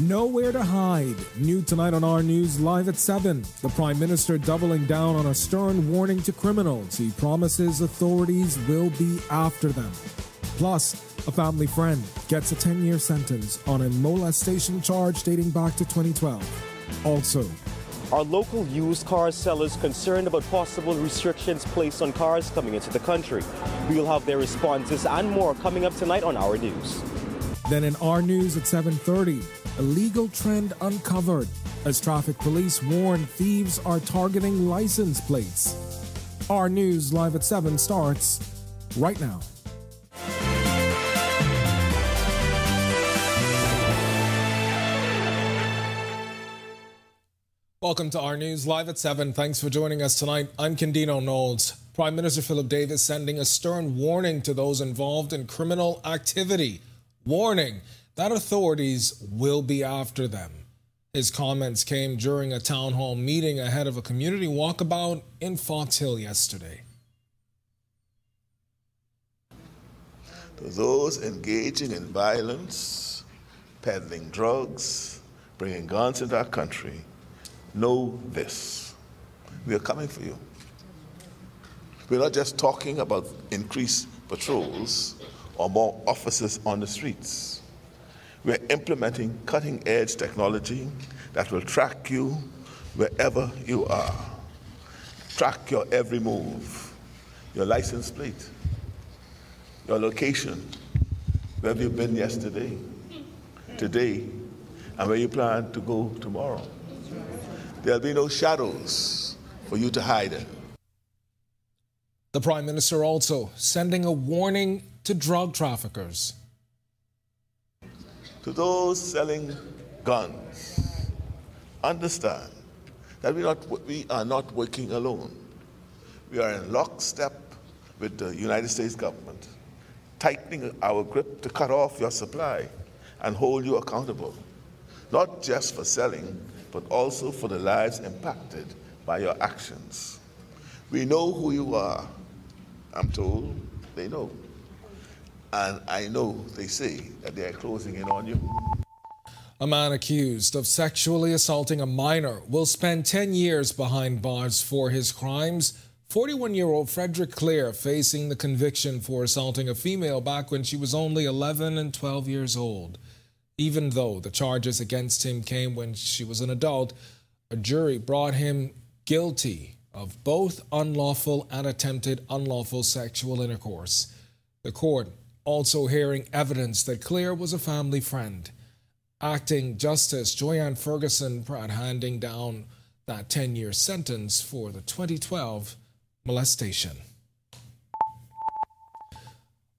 Nowhere to hide. New tonight on Our News Live at 7. The Prime Minister doubling down on a stern warning to criminals. He promises authorities will be after them. Plus, a family friend gets a 10-year sentence on a molestation charge dating back to 2012. Also, are local used car sellers concerned about possible restrictions placed on cars coming into the country? We'll have their responses and more coming up tonight on Our News. Then in Our News at 7:30, a legal trend uncovered as traffic police warn thieves are targeting license plates. Our News Live at 7 starts right now. Welcome to Our News Live at 7. Thanks for joining us tonight. I'm Kendeno Knowles. Prime Minister Philip Davis sending a stern warning to those involved in criminal activity. Warning that authorities will be after them. His comments came during a town hall meeting ahead of a community walkabout in Fox Hill yesterday. To those engaging in violence, peddling drugs, bringing guns into our country, know this. We are coming for you. We're not just talking about increased patrols or more officers on the streets. We're implementing cutting-edge technology that will track you wherever you are, track your every move, your license plate, your location, where you've been yesterday, today, and where you plan to go tomorrow. There'll be no shadows for you to hide in. The Prime Minister also sending a warning to drug traffickers. To those selling guns, understand that we are not working alone. We are in lockstep with the United States government, tightening our grip to cut off your supply and hold you accountable, not just for selling, but also for the lives impacted by your actions. We know who you are. I'm told they know. And I know they say that they are closing in on you. A man accused of sexually assaulting a minor will spend 10 years behind bars for his crimes. 41-year-old Frederick Clare facing the conviction for assaulting a female back when she was only 11 and 12 years old. Even though the charges against him came when she was an adult, a jury brought him guilty of both unlawful and attempted unlawful sexual intercourse. The court also hearing evidence that Clare was a family friend. Acting Justice Joanne Ferguson proud handing down that 10-year sentence for the 2012 molestation.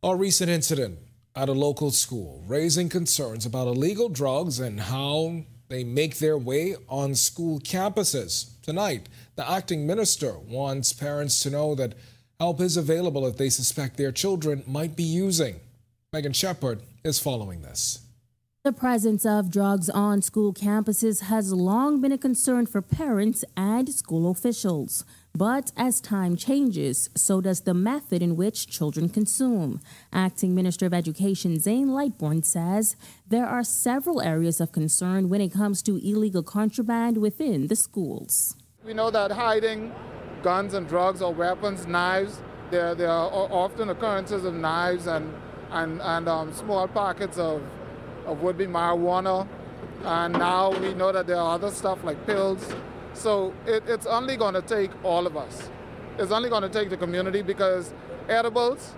A recent incident at a local school raising concerns about illegal drugs and how they make their way on school campuses. Tonight, the acting minister wants parents to know that help is available if they suspect their children might be using. Megan Shepard is following this. The presence of drugs on school campuses has long been a concern for parents and school officials. But as time changes, so does the method in which children consume. Acting Minister of Education Zane Lightborn says there are several areas of concern when it comes to illegal contraband within the schools. We know that hiding guns and drugs or weapons, knives. There are often occurrences of knives and small packets of would-be marijuana. And now we know that there are other stuff like pills. So it's only going to take all of us. It's only going to take the community because edibles,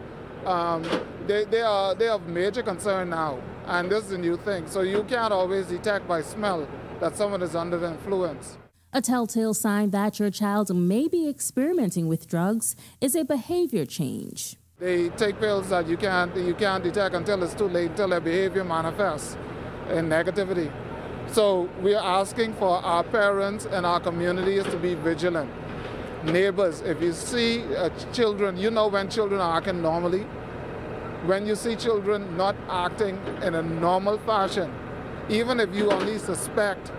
they are of major concern now. And this is a new thing. So you can't always detect by smell that someone is under the influence. A telltale sign that your child may be experimenting with drugs is a behavior change. They take pills that you can't detect until it's too late, until their behavior manifests in negativity. So we are asking for our parents and our communities to be vigilant. Neighbors, if you see children, you know when children are acting normally. When you see children not acting in a normal fashion, even if you only suspect,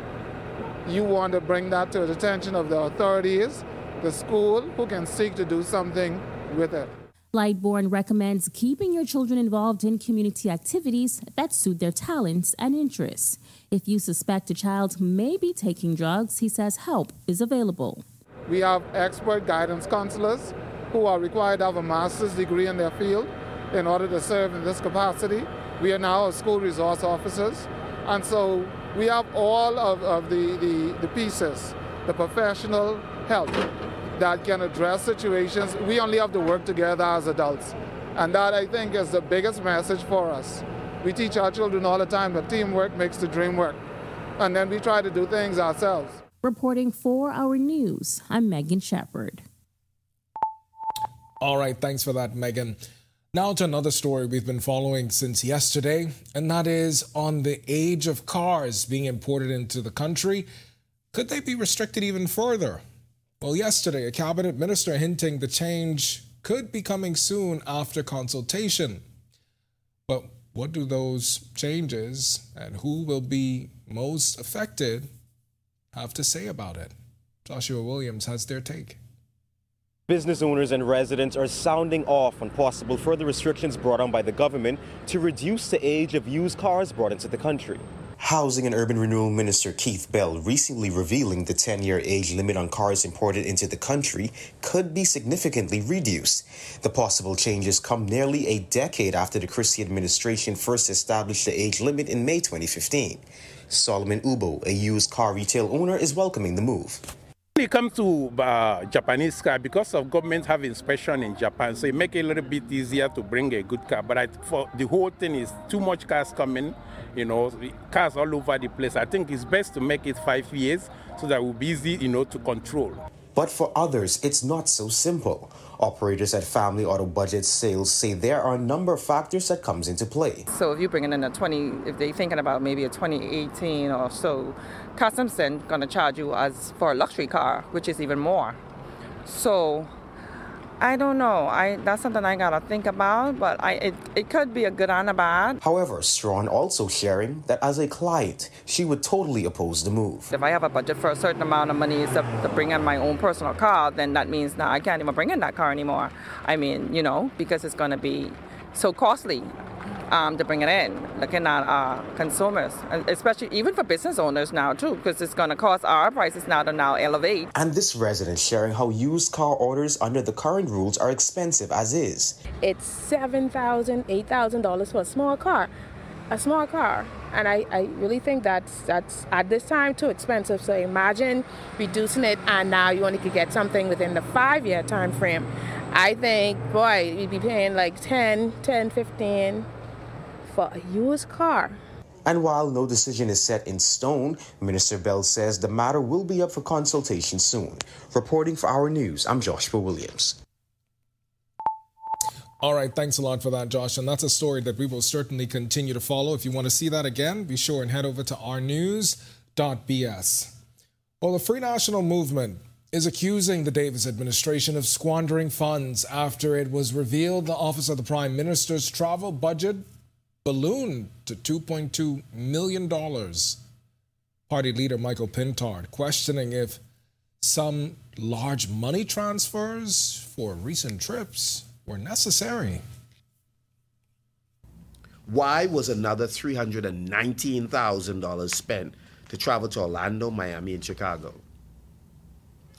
you want to bring that to the attention of the authorities, the school, who can seek to do something with it. Lightborn recommends keeping your children involved in community activities that suit their talents and interests. If you suspect a child may be taking drugs, he says help is available. We have expert guidance counselors who are required to have a master's degree in their field in order to serve in this capacity. We are now school resource officers, and so we have all of the pieces, the professional help that can address situations. We only have to work together as adults, and that, I think, is the biggest message for us. We teach our children all the time that teamwork makes the dream work, and then we try to do things ourselves. Reporting for our news, I'm Megan Shepard. All right, thanks for that, Megan. Now to another story we've been following since yesterday, and that is on the age of cars being imported into the country. Could they be restricted even further? Well, yesterday, a cabinet minister hinting the change could be coming soon after consultation. But what do those changes and who will be most affected have to say about it? Joshua Williams has their take. Business owners and residents are sounding off on possible further restrictions brought on by the government to reduce the age of used cars brought into the country. Housing and Urban Renewal Minister Keith Bell recently revealing the 10-year age limit on cars imported into the country could be significantly reduced. The possible changes come nearly a decade after the Christie administration first established the age limit in May 2015. Solomon Ubo, a used car retail owner, is welcoming the move. When it comes to Japanese car, because of government have inspection in Japan, so it make it a little bit easier to bring a good car. But for the whole thing is too much cars coming, you know, cars all over the place. I think it's best to make it 5 years so that it will be easy, you know, to control. But for others, it's not so simple. Operators at Family Auto Budget Sales say there are a number of factors that comes into play. So if you bring in if they're thinking about maybe a 2018 or so, customs then gonna charge you as for a luxury car, which is even more. So I don't know. That's something I gotta think about, but it could be a good and a bad. However, Strawn also sharing that as a client, she would totally oppose the move. If I have a budget for a certain amount of money to bring in my own personal car, then that means now I can't even bring in that car anymore. I mean, you know, because it's gonna be so costly to bring it in, looking at consumers, especially even for business owners now too, because it's going to cause our prices now to elevate. And this resident sharing how used car orders under the current rules are expensive as is. It's $7,000, $8,000 for a small car. And I really think that's at this time too expensive. So imagine reducing it, and now you only could get something within the 5-year time frame. I think, boy, you'd be paying like $10, $15 for a used car. And while no decision is set in stone, Minister Bell says the matter will be up for consultation soon. Reporting for Our News, I'm Joshua Williams. All right, thanks a lot for that, Josh. And that's a story that we will certainly continue to follow. If you want to see that again, be sure and head over to ournews.bs. Well, the Free National Movement is accusing the Davis administration of squandering funds after it was revealed the Office of the Prime Minister's travel budget ballooned to $2.2 million. Party leader Michael Pintard questioning if some large money transfers for recent trips were necessary. Why was another $319,000 spent to travel to Orlando, Miami, and Chicago?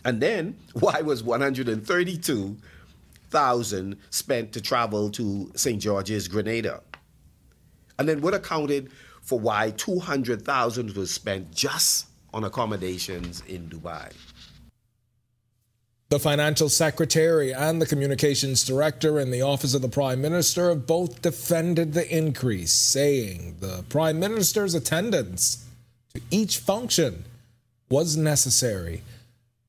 And then, why was $132,000 spent to travel to St. George's, Grenada? And then what accounted for why $200,000 was spent just on accommodations in Dubai? The Financial Secretary and the Communications Director in the Office of the Prime Minister have both defended the increase, saying the Prime Minister's attendance to each function was necessary.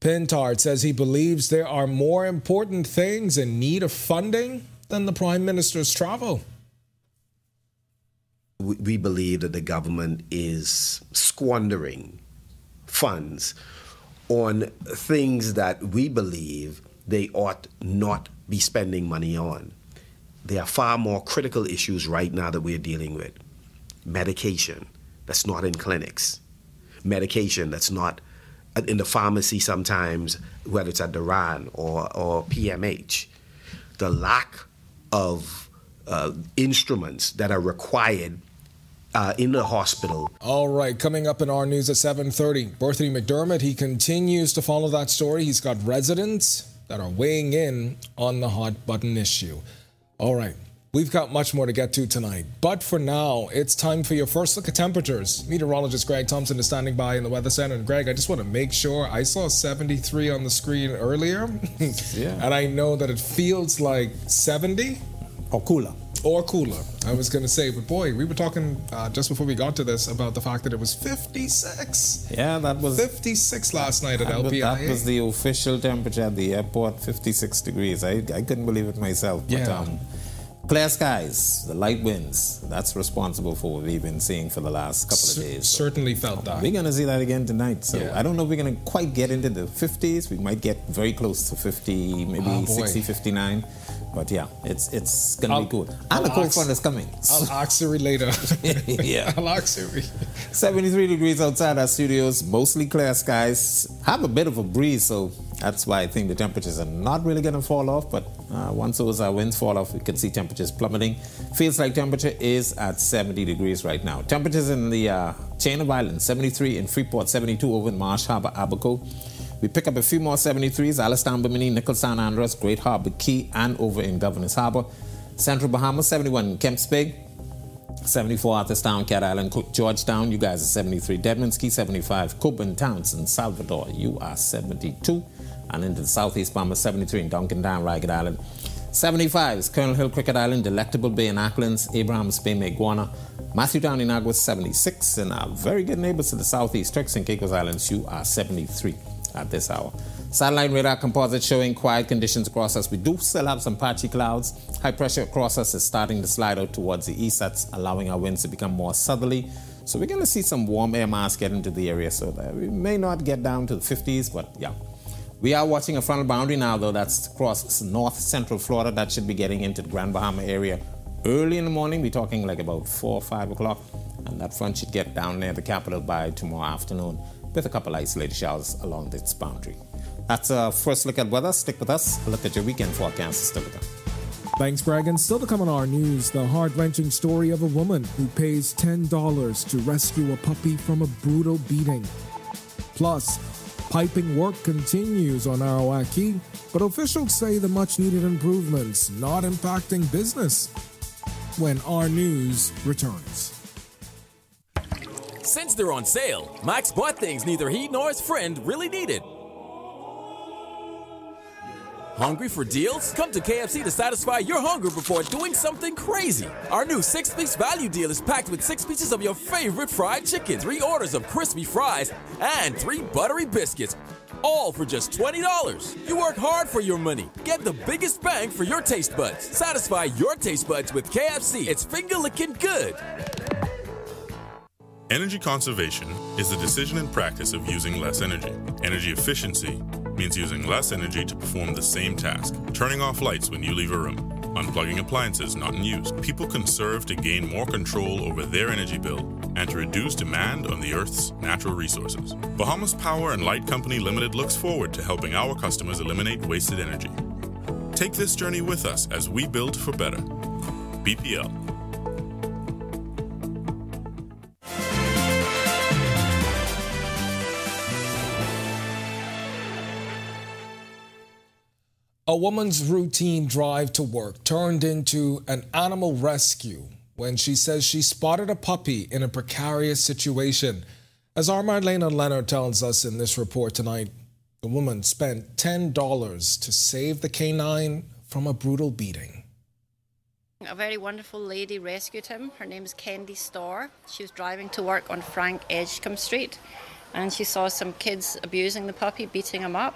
Pintard says he believes there are more important things in need of funding than the Prime Minister's travel. We believe that the government is squandering funds on things that we believe they ought not be spending money on. There are far more critical issues right now that we're dealing with. Medication that's not in clinics. Medication that's not in the pharmacy sometimes, whether it's at Duran or PMH. The lack of instruments that are required in the hospital. All right, coming up in our news at 7:30, Berthony McDermott, he continues to follow that story. He's got residents that are weighing in on the hot button issue. All right, we've got much more to get to tonight, but for now, it's time for your first look at temperatures. Meteorologist Greg Thompson is standing by in the Weather Center. And Greg, I just want to make sure, I saw 73 on the screen earlier, yeah. And I know that it feels like 70. Or cooler. Or cooler, I was going to say. But boy, we were talking just before we got to this about the fact that it was 56. Yeah, that was... 56 last night at LPIA. That was the official temperature at the airport, 56 degrees. I couldn't believe it myself. Yeah. But clear skies, the light winds, that's responsible for what we've been seeing for the last couple of days. So certainly felt that. We're going to see that again tonight. So yeah. I don't know if we're going to quite get into the 50s. We might get very close to 50, maybe 60, 59. But yeah, it's going to be good. And the cold front is coming. I'll auxiliary later. Yeah. I'll auxiliary. 73 degrees outside our studios, mostly clear skies. Have a bit of a breeze, so that's why I think the temperatures are not really going to fall off. But once those winds fall off, we can see temperatures plummeting. Feels like temperature is at 70 degrees right now. Temperatures in the chain of islands, 73 in Freeport, 72 over in Marsh Harbor, Abaco. We pick up a few more 73s, Allistown, Bimini, Nichols, San Andres, Great Harbor Key, and over in Governor's Harbor. Central Bahamas, 71 in Kemps Bay, 74 Arthurstown, Cat Island, Georgetown. You guys are 73. Dedman's Key, 75. Coburn, Townsend, Salvador, you are 72. And into the Southeast Bahamas, 73 in Duncan Down, Ragged Island. 75 is Colonel Hill, Cricket Island, Delectable Bay in Acklands, Abrahams Bay, Meguana. Matthewtown in Aguas, 76. And our very good neighbors to the Southeast, Turks and Caicos Islands, you are 73. At this hour. Satellite radar composite showing quiet conditions across us. We do still have some patchy clouds. High pressure across us is starting to slide out towards the east. That's allowing our winds to become more southerly. So we're going to see some warm air mass get into the area, so that we may not get down to the 50s, but yeah. We are watching a frontal boundary now, though. That's across north central Florida. That should be getting into the Grand Bahama area early in the morning. We're talking like about 4 or 5 o'clock. And that front should get down near the capital by tomorrow afternoon, with a couple isolated showers along this boundary. That's a first look at weather. Stick with us. A look at your weekend forecast. Still to come. Thanks, Greg. And still to come on our news, the heart-wrenching story of a woman who pays $10 to rescue a puppy from a brutal beating. Plus, piping work continues on Arawaki, but officials say the much-needed improvements not impacting business. When our news returns. Since they're on sale, Max bought things neither he nor his friend really needed. Hungry for deals? Come to KFC to satisfy your hunger before doing something crazy. Our new 6-piece value deal is packed with 6 pieces of your favorite fried chicken, 3 orders of crispy fries, and 3 buttery biscuits, all for just $20. You work hard for your money. Get the biggest bang for your taste buds. Satisfy your taste buds with KFC. It's finger-licking good. Energy conservation is the decision and practice of using less energy. Energy efficiency means using less energy to perform the same task, turning off lights when you leave a room, unplugging appliances not in use. People conserve to gain more control over their energy bill and to reduce demand on the Earth's natural resources. Bahamas Power and Light Company Limited looks forward to helping our customers eliminate wasted energy. Take this journey with us as we build for better. BPL. A woman's routine drive to work turned into an animal rescue when she says she spotted a puppy in a precarious situation. As our Marlena Leonard tells us in this report tonight, the woman spent $10 to save the canine from a brutal beating. A very wonderful lady rescued him. Her name is Kendi Storr. She was driving to work on Frank Edgecombe Street, and she saw some kids abusing the puppy, beating him up.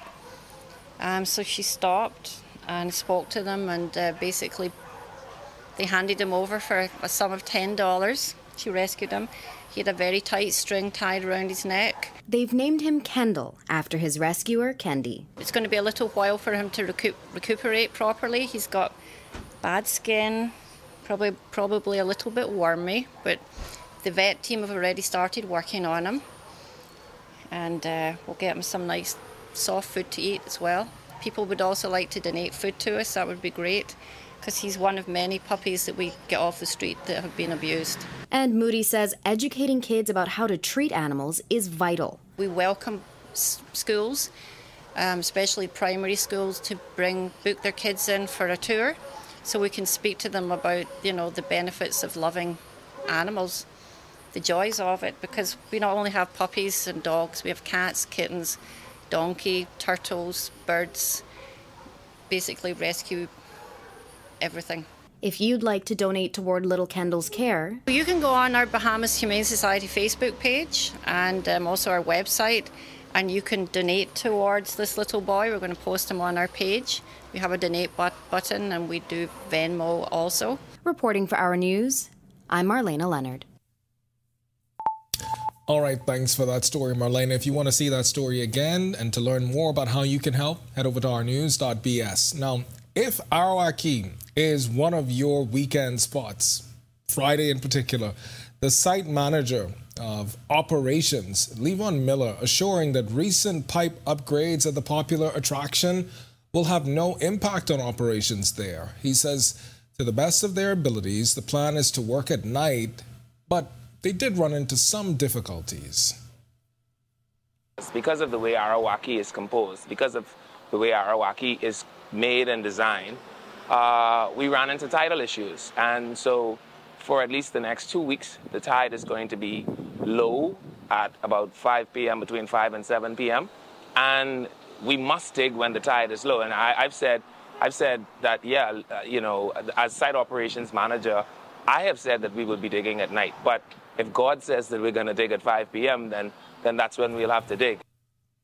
So she stopped and spoke to them, and basically they handed him over for a sum of $10. She rescued him. He had a very tight string tied around his neck. They've named him Kendall after his rescuer, Kendi. It's going to be a little while for him to recuperate properly. He's got bad skin, probably a little bit wormy, but the vet team have already started working on him, and we'll get him some nice soft food to eat as well. People would also like to donate food to us. That would be great. because he's one of many puppies that we get off the street that have been abused. And Moody says educating kids about how to treat animals is vital. We welcome schools, especially primary schools, to book their kids in for a tour so we can speak to them about, you know, the benefits of loving animals, the joys of it, because we not only have puppies and dogs, we have cats, kittens, donkey, turtles, birds, basically rescue everything. If you'd like to donate toward Little Kendall's care, you can go on our Bahamas Humane Society Facebook page and also our website, and you can donate towards this little boy. We're going to post him on our page. We have a donate button, and we do Venmo also. Reporting for Our News, I'm Marlena Leonard. All right, thanks for that story, Marlena. If you want to see that story again and to learn more about how you can help, head over to ournews.bs. Now, if Arawaki is one of your weekend spots, Friday in particular, the site manager of operations, Levon Miller, assuring that recent pipe upgrades at the popular attraction will have no impact on operations there. He says, to the best of their abilities, the plan is to work at night, but they did run into some difficulties. It's because of the way Arawaki is composed, because of the way Arawaki is made and designed, we ran into tidal issues. And so for at least the next 2 weeks, the tide is going to be low at about 5 p.m., between 5 and 7 p.m. And we must dig when the tide is low. And I've said that, yeah, you know, as site operations manager, I have said that we will be digging at night, but if God says that we're going to dig at 5 p.m., then that's when we'll have to dig.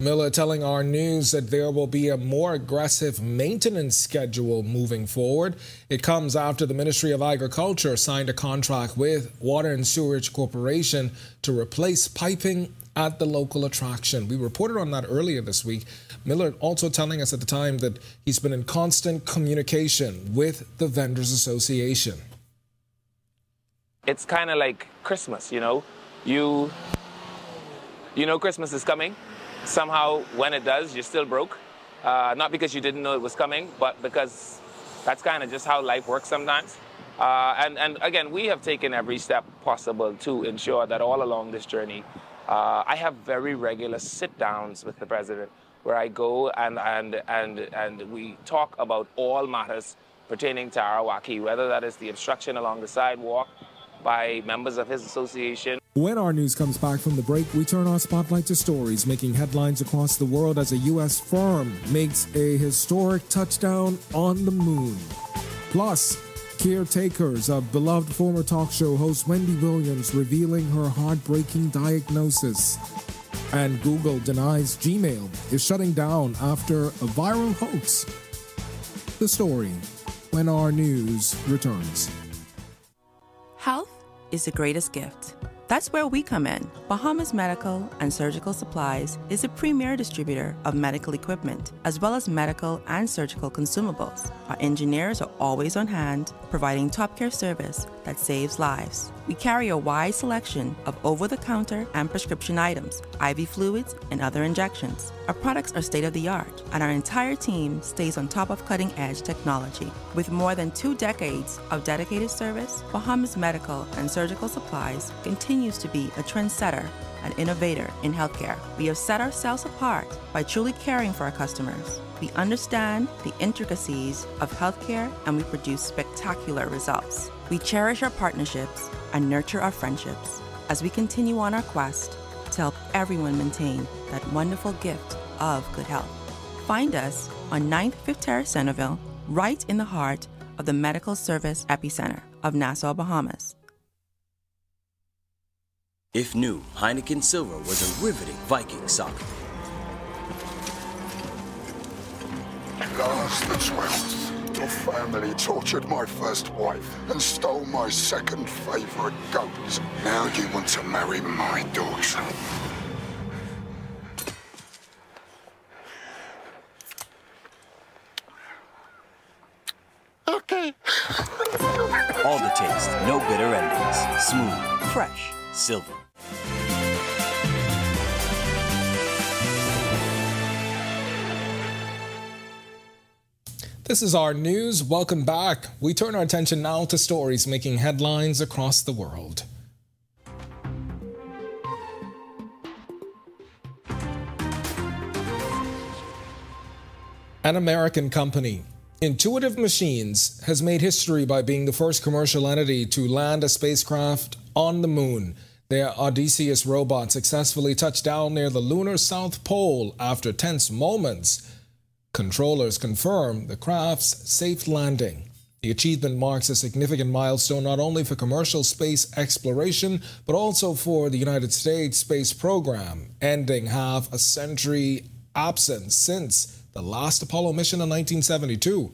Miller telling Our News that there will be a more aggressive maintenance schedule moving forward. It comes after the Ministry of Agriculture signed a contract with Water and Sewerage Corporation to replace piping at the local attraction. We reported on that earlier this week. Miller also telling us at the time that he's been in constant communication with the Vendors Association. It's kind of like Christmas, you know. You know Christmas is coming. Somehow, when it does, you're still broke. Not because you didn't know it was coming, but because that's kind of just how life works sometimes. And again, we have taken every step possible to ensure that all along this journey, I have very regular sit-downs with the president, where I go and we talk about all matters pertaining to Arawaki, whether that is the obstruction along the sidewalk by members of his association. When Our News comes back from the break, we turn our spotlight to stories making headlines across the world as a U.S. firm makes a historic touchdown on the moon. Plus, caretakers of beloved former talk show host Wendy Williams revealing her heartbreaking diagnosis. And Google denies Gmail is shutting down after a viral hoax. The story when Our News returns. Health is the greatest gift. That's where we come in. Bahamas Medical and Surgical Supplies is a premier distributor of medical equipment, as well as medical and surgical consumables. Our engineers are always on hand, providing top care service that saves lives. We carry a wide selection of over-the-counter and prescription items, IV fluids, and other injections. Our products are state-of-the-art, and our entire team stays on top of cutting-edge technology. With more than 2 decades of dedicated service, Bahamas Medical and Surgical Supplies continues to be a trendsetter and innovator in healthcare. We have set ourselves apart by truly caring for our customers. We understand the intricacies of healthcare, and we produce spectacular results. We cherish our partnerships and nurture our friendships as we continue on our quest to help everyone maintain that wonderful gift of good health. Find us on 9th, 5th Terrace, Centerville, right in the heart of the Medical Service Epicenter of Nassau, Bahamas. If new, Heineken Silver was a riveting Viking saga. Last 12th. Your family tortured my first wife and stole my second favorite goat. Now you want to marry my daughter. Okay. All the taste, no bitter endings. Smooth, fresh, silver. This is our news. Welcome back. We turn our attention now to stories making headlines across the world. An American company, Intuitive Machines, has made history by being the first commercial entity to land a spacecraft on the moon. Their Odysseus robot successfully touched down near the lunar South Pole after tense moments. Controllers confirm the craft's safe landing. The achievement marks a significant milestone not only for commercial space exploration, but also for the United States space program, ending half a century absence since the last Apollo mission in 1972.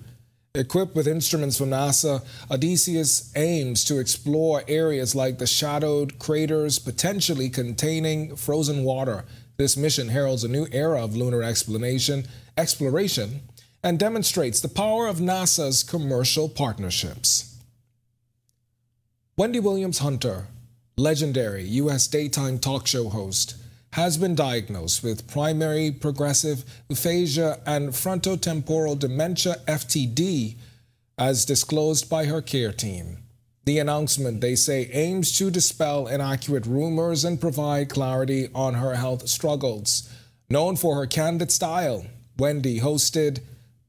Equipped with instruments from NASA, Odysseus aims to explore areas like the shadowed craters potentially containing frozen water. This mission heralds a new era of lunar exploration and demonstrates the power of NASA's commercial partnerships. Wendy Williams Hunter, legendary U.S. daytime talk show host, has been diagnosed with primary progressive aphasia and frontotemporal dementia, FTD, as disclosed by her care team. The announcement, they say, aims to dispel inaccurate rumors and provide clarity on her health struggles. Known for her candid style, Wendy hosted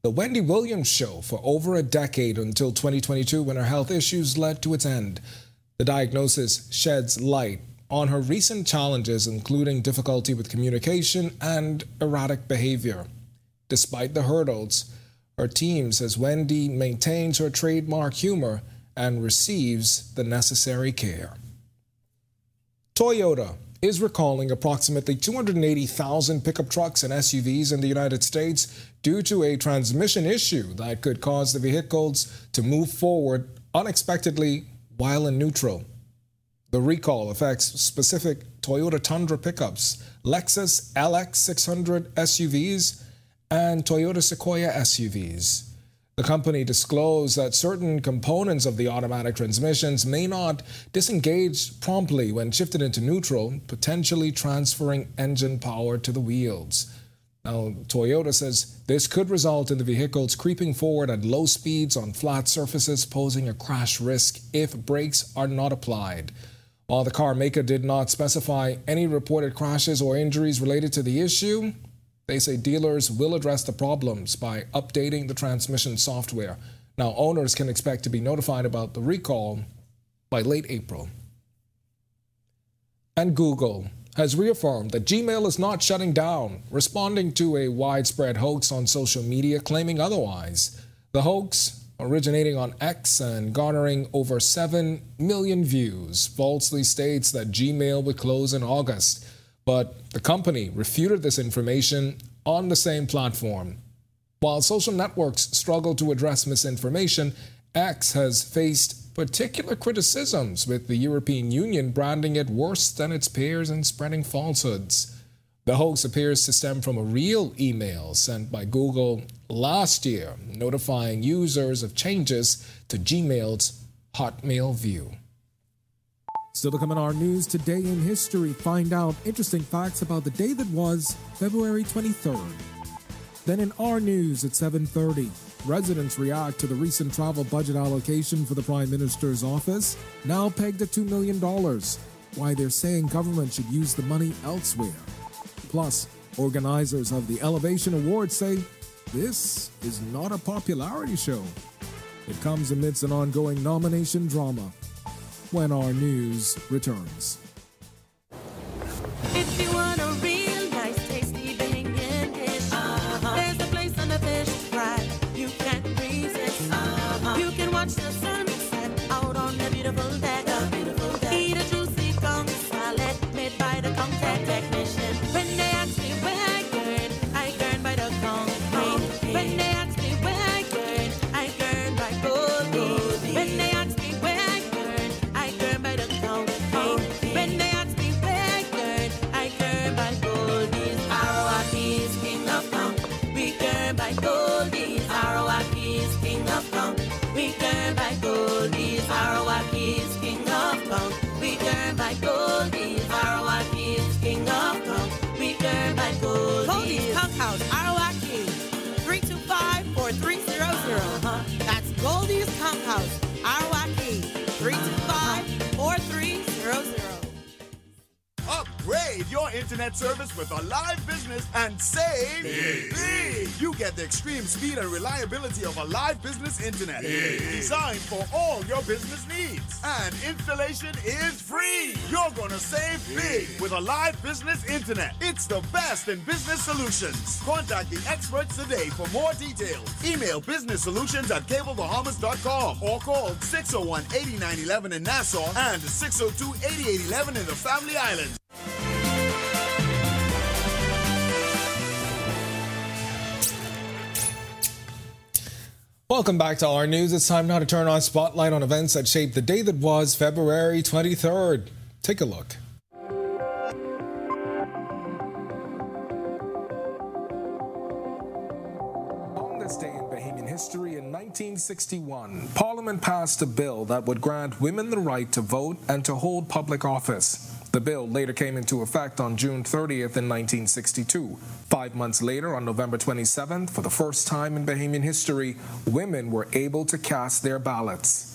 The Wendy Williams Show for over a decade until 2022, when her health issues led to its end. The diagnosis sheds light on her recent challenges, including difficulty with communication and erratic behavior. Despite the hurdles, her team says Wendy maintains her trademark humor and receives the necessary care. Toyota is recalling approximately 280,000 pickup trucks and SUVs in the United States due to a transmission issue that could cause the vehicles to move forward unexpectedly while in neutral. The recall affects specific Toyota Tundra pickups, Lexus LX 600 SUVs, and Toyota Sequoia SUVs. The company disclosed that certain components of the automatic transmissions may not disengage promptly when shifted into neutral, potentially transferring engine power to the wheels. Now, Toyota says this could result in the vehicles creeping forward at low speeds on flat surfaces, posing a crash risk if brakes are not applied. While the car maker did not specify any reported crashes or injuries related to the issue, they say dealers will address the problems by updating the transmission software. Now, owners can expect to be notified about the recall by late April. And Google has reaffirmed that Gmail is not shutting down, responding to a widespread hoax on social media claiming otherwise. The hoax, originating on X and garnering over 7 million views, falsely states that Gmail would close in August. But the company refuted this information on the same platform. While social networks struggle to address misinformation, X has faced particular criticisms, with the European Union branding it worse than its peers and spreading falsehoods. The hoax appears to stem from a real email sent by Google last year, notifying users of changes to Gmail's Hotmail view. Still to come on our news today in history, find out interesting facts about the day that was February 23rd. Then in our news at 7:30, residents react to the recent travel budget allocation for the Prime Minister's office, now pegged at $2 million. Why they're saying government should use the money elsewhere. Plus, organizers of the Elevation Awards say this is not a popularity show. It comes amidst an ongoing nomination drama. When our news returns. If you want a real nice tasty Bahamian dish, there's a place on the fish fry you can't resist. You can watch the sunset out on the beautiful deck. Eat a juicy gum salad made by the contact technician. When they ask me where I gurn by the concrete. When they ask me where I gurn by gold. When they ask me where Goldie, R.O.I.P. is king of town. We girl by Save your internet service with a live business and save big. You get the extreme speed and reliability of a live business internet designed for all your business needs. And installation is free. You're gonna save big with a live business internet. It's the best in business solutions. Contact the experts today for more details. Email businesssolutions@cablebahamas.com or call 601-8911 in Nassau and 602-8811 in the Family Islands. Welcome back to our news. It's time now to turn on spotlight on events that shaped the day that was February 23rd. Take a look. On this day in Bahamian history, in 1961, Parliament passed a bill that would grant women the right to vote and to hold public office. The bill later came into effect on June 30th in 1962. 5 months later, on November 27th, for the first time in Bahamian history, women were able to cast their ballots.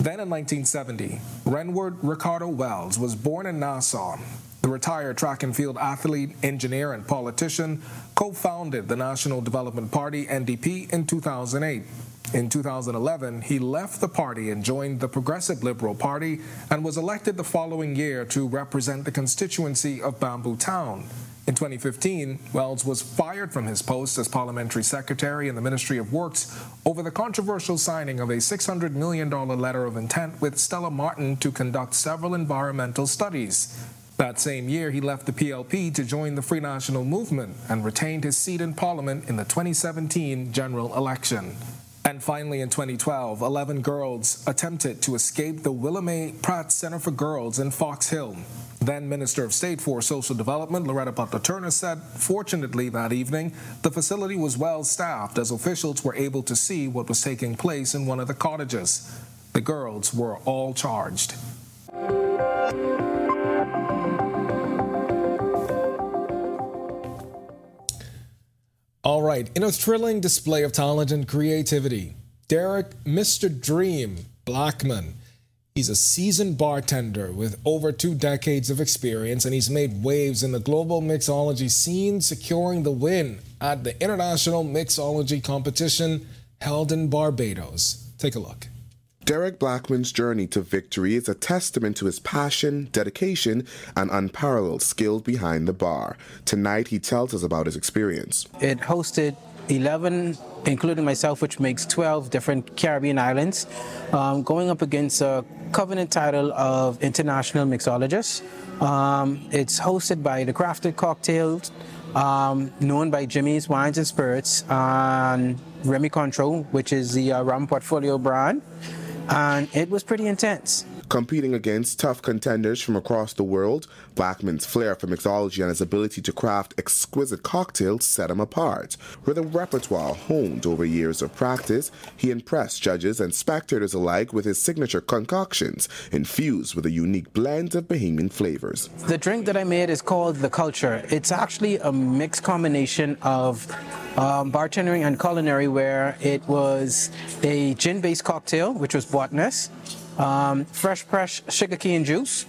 Then in 1970, Renward Ricardo Wells was born in Nassau. The retired track and field athlete, engineer, and politician co-founded the National Development Party, NDP, in 2008. In 2011, he left the party and joined the Progressive Liberal Party and was elected the following year to represent the constituency of Bamboo Town. In 2015, Wells was fired from his post as parliamentary secretary in the Ministry of Works over the controversial signing of a $600 million letter of intent with Stella Martin to conduct several environmental studies. That same year, he left the PLP to join the Free National Movement and retained his seat in Parliament in the 2017 general election. And finally, in 2012, 11 girls attempted to escape the Willa Mae Pratt Center for Girls in Fox Hill. Then Minister of State for Social Development, Loretta Butler-Turner, said, fortunately that evening, the facility was well-staffed as officials were able to see what was taking place in one of the cottages. The girls were all charged. All right, in a thrilling display of talent and creativity, Derek Mr. Dream Blackman, he's a seasoned bartender with over 2 decades of experience, and he's made waves in the global mixology scene, securing the win at the International Mixology Competition held in Barbados. Take a look. Derek Blackman's journey to victory is a testament to his passion, dedication, and unparalleled skill behind the bar. Tonight, he tells us about his experience. It hosted 11, including myself, which makes 12 different Caribbean islands, going up against a covenant title of international mixologist. It's hosted by the Crafted Cocktails, known by Jimmy's Wines and Spirits, and Remy Contro, which is the rum portfolio brand. And it was pretty intense. Competing against tough contenders from across the world, Blackman's flair for mixology and his ability to craft exquisite cocktails set him apart. With a repertoire honed over years of practice, he impressed judges and spectators alike with his signature concoctions, infused with a unique blend of Bahamian flavors. The drink that I made is called The Culture. It's actually a mixed combination of bartendering and culinary, where it was a gin-based cocktail, which was botanist, fresh sugarcane juice,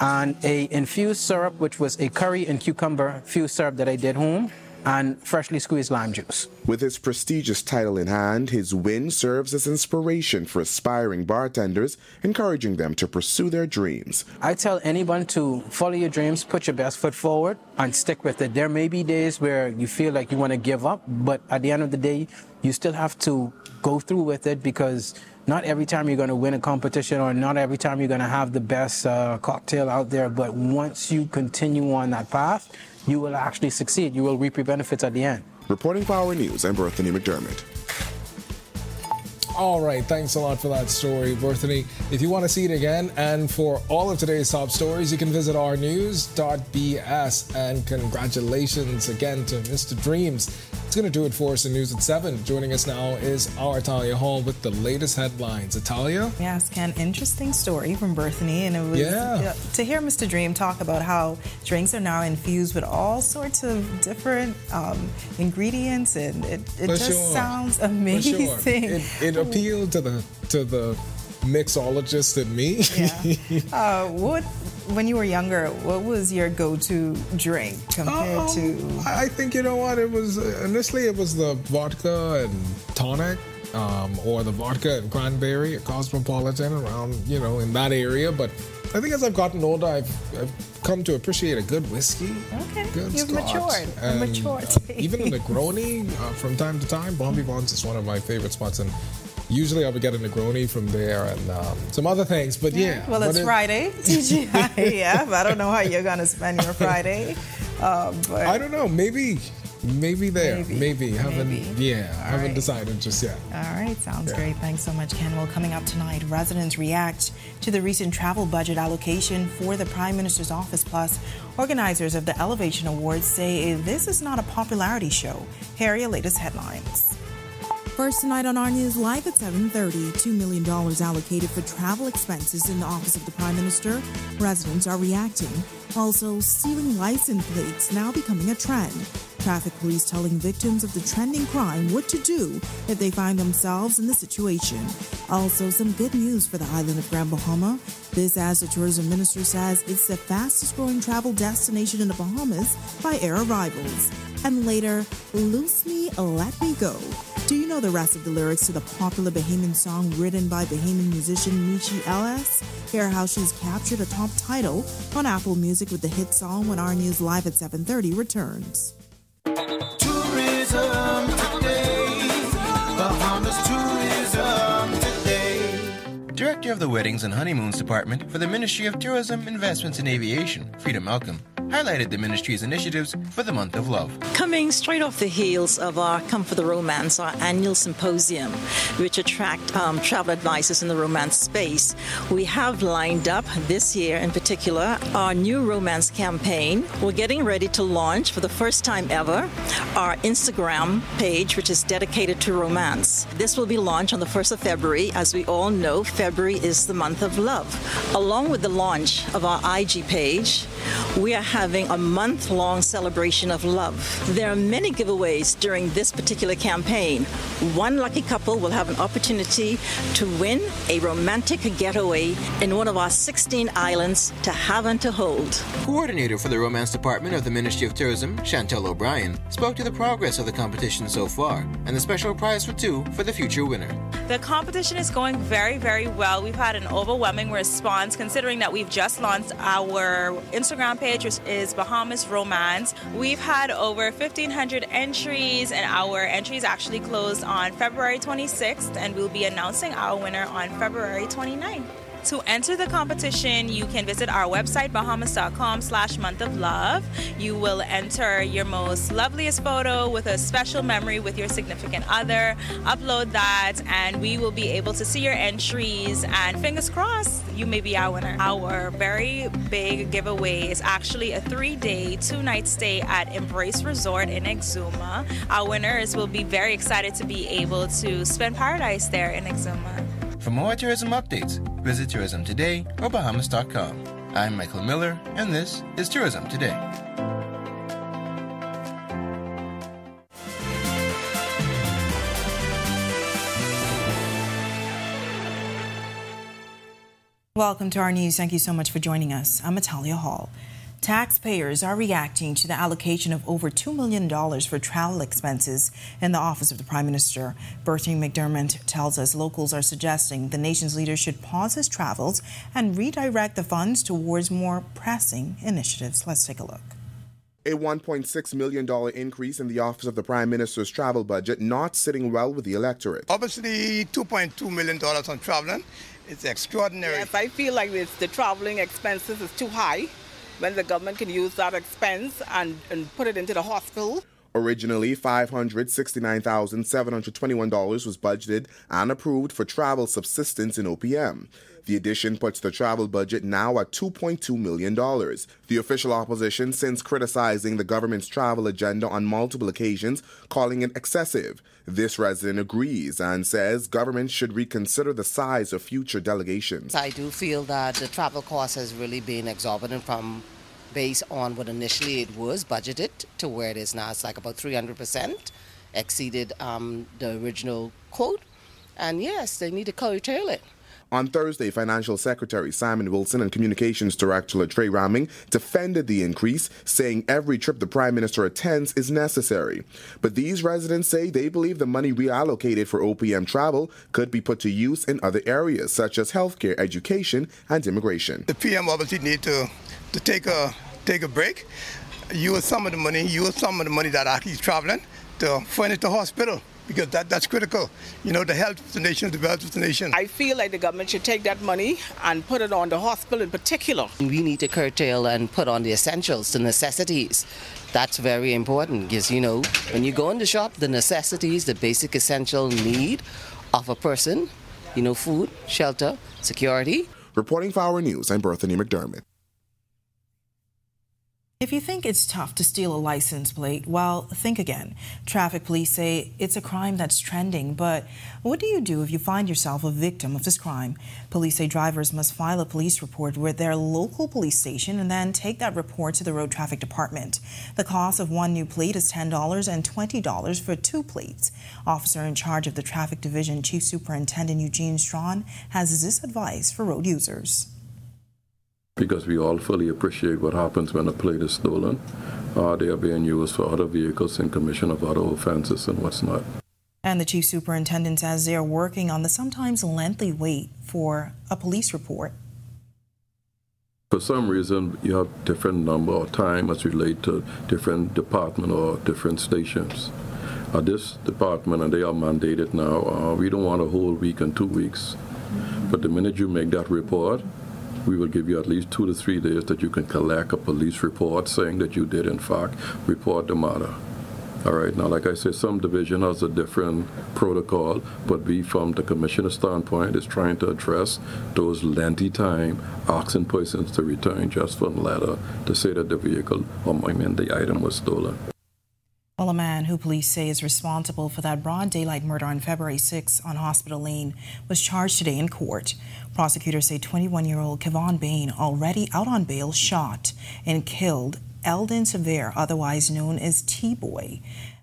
and a infused syrup, which was a curry and cucumber infused syrup that I did home, and freshly squeezed lime juice. With his prestigious title in hand, his win serves as inspiration for aspiring bartenders, encouraging them to pursue their dreams. I tell anyone to follow your dreams, put your best foot forward, and stick with it. There may be days where you feel like you want to give up, but at the end of the day, you still have to go through with it, because not every time you're going to win a competition, or not every time you're going to have the best cocktail out there. But once you continue on that path, you will actually succeed. You will reap your benefits at the end. Reporting for Our News, I'm Berthony McDermott. All right, thanks a lot for that story, Berthony. If you want to see it again, and for all of today's top stories, you can visit ournews.bs. And congratulations again to Mr. Dreams. It's going to do it for us in News at 7. Joining us now is our Italia Hall with the latest headlines. Italia? Yes, Ken, interesting story from Berthony. And it was to hear Mr. Dream talk about how drinks are now infused with all sorts of different ingredients, and it just sounds amazing. For sure. It appealed to the mixologist in me. Yeah. What when you were younger, what was your go-to drink compared to? I think, you know what, it was initially it was the vodka and tonic, or the vodka and cranberry, a Cosmopolitan around, you know, in that area. But I think as I've gotten older, I've come to appreciate a good whiskey. Okay, good you've matured. And matured. Even a Negroni from time to time. Bon Vivant's is one of my favorite spots, and usually I would get a Negroni from there and some other things. But yeah. Well, it's Friday, TGIF. I don't know how you're gonna spend your Friday. But I don't know. Maybe. Haven't decided just yet. All right. Sounds great. Thanks so much, Ken. Well, coming up tonight, residents react to the recent travel budget allocation for the Prime Minister's office. Plus, organizers of the Elevation Awards say this is not a popularity show. Here are your latest headlines. First tonight on our news live at 7:30, $2 million allocated for travel expenses in the office of the Prime Minister. Residents are reacting. Also, stealing license plates now becoming a trend. Traffic police telling victims of the trending crime what to do if they find themselves in the situation. Also, some good news for the island of Grand Bahama. This, as the tourism minister says, it's the fastest growing travel destination in the Bahamas by air arrivals. And later, Loose Me, Let Me Go. Do you know the rest of the lyrics to the popular Bahamian song written by Bahamian musician Nishi Ellis? Hear how she's captured a top title on Apple Music with the hit song when our news live at 7:30 returns. Tourism Today, Bahamas Tourism Today. Director of the Weddings and Honeymoons Department for the Ministry of Tourism, Investments and Aviation, Frida Malcolm, highlighted the ministry's initiatives for the month of love. Coming straight off the heels of our Come for the Romance, our annual symposium, which attract travel advisors in the romance space, we have lined up this year in particular our new romance campaign. We're getting ready to launch for the first time ever our Instagram page, which is dedicated to romance. This will be launched on the 1st of February. As we all know, February is the month of love. Along with the launch of our IG page, we are having a month-long celebration of love. There are many giveaways during this particular campaign. One lucky couple will have an opportunity to win a romantic getaway in one of our 16 islands to have and to hold. Coordinator for the Romance Department of the Ministry of Tourism, Chantel O'Brien, spoke to the progress of the competition so far and the special prize for two for the future winner. The competition is going very, very well. We've had an overwhelming response considering that we've just launched our Instagram page, which is Bahamas Romance. We've had over 1,500 entries, and our entries actually closed on February 26th, and we'll be announcing our winner on February 29th. To enter the competition, you can visit our website, bahamas.com/monthoflove. You will enter your most loveliest photo with a special memory with your significant other, upload that, and we will be able to see your entries, and fingers crossed, you may be our winner. Our very big giveaway is actually a 3-day, 2-night stay at Embrace Resort in Exuma. Our winners will be very excited to be able to spend paradise there in Exuma. For more tourism updates, visit Tourism Today or Bahamas.com. I'm Michael Miller, and this is Tourism Today. Welcome to our news. Thank you so much for joining us. I'm Atalia Hall. Taxpayers are reacting to the allocation of over $2 million for travel expenses in the office of the Prime Minister. Berthony McDermott tells us locals are suggesting the nation's leader should pause his travels and redirect the funds towards more pressing initiatives. Let's take a look. A $1.6 million increase in the office of the Prime Minister's travel budget not sitting well with the electorate. Obviously, $2.2 million on traveling is extraordinary. Yes, I feel like the traveling expenses is too high, when the government can use that expense and put it into the hospital. Originally, $569,721 was budgeted and approved for travel subsistence in OPM. The addition puts the travel budget now at $2.2 million. The official opposition since criticizing the government's travel agenda on multiple occasions, calling it excessive. This resident agrees and says government should reconsider the size of future delegations. I do feel that the travel cost has really been exorbitant from based on what initially it was budgeted to where it is now. It's like about 300% exceeded the original quote. And yes, they need to curtail it. On Thursday, Financial Secretary Simon Wilson and Communications Director Latrey Raming defended the increase, saying every trip the Prime Minister attends is necessary. But these residents say they believe the money reallocated for OPM travel could be put to use in other areas, such as healthcare, education, and immigration. The PM obviously need to take a break. Use some of the money that he's traveling to furnish the hospital, because that's critical. You know, the health of the nation, the wealth of the nation. I feel like the government should take that money and put it on the hospital in particular. We need to curtail and put on the essentials, the necessities. That's very important, because, you know, when you go in the shop, the necessities, the basic essential need of a person, you know, food, shelter, security. Reporting for Our News, I'm Berthony McDermott. If you think it's tough to steal a license plate, well, think again. Traffic police say it's a crime that's trending, but what do you do if you find yourself a victim of this crime? Police say drivers must file a police report with their local police station and then take that report to the road traffic department. The cost of one new plate is $10 and $20 for two plates. Officer in charge of the traffic division, Chief Superintendent Eugene Strawn, has this advice for road users. Because we all fully appreciate what happens when a plate is stolen. They are being used for other vehicles in commission of other offenses and what's not. And the chief superintendent says they are working on the sometimes lengthy wait for a police report. For some reason, you have different number or time as relate to different department or different stations. This department, and they are mandated now, we don't want a whole week and 2 weeks. But the minute you make that report, we will give you at least 2 to 3 days that you can collect a police report saying that you did, in fact, report the matter. All right, now, like I said, some division has a different protocol, but we, from the commissioner's standpoint, is trying to address those lengthy time, asking persons to return just one letter to say that the vehicle, the item was stolen. Well, a man who police say is responsible for that broad daylight murder on February 6 on Hospital Lane was charged today in court. Prosecutors say 21-year-old Kevon Bain, already out on bail, shot and killed Eldon Severe, otherwise known as T-Boy.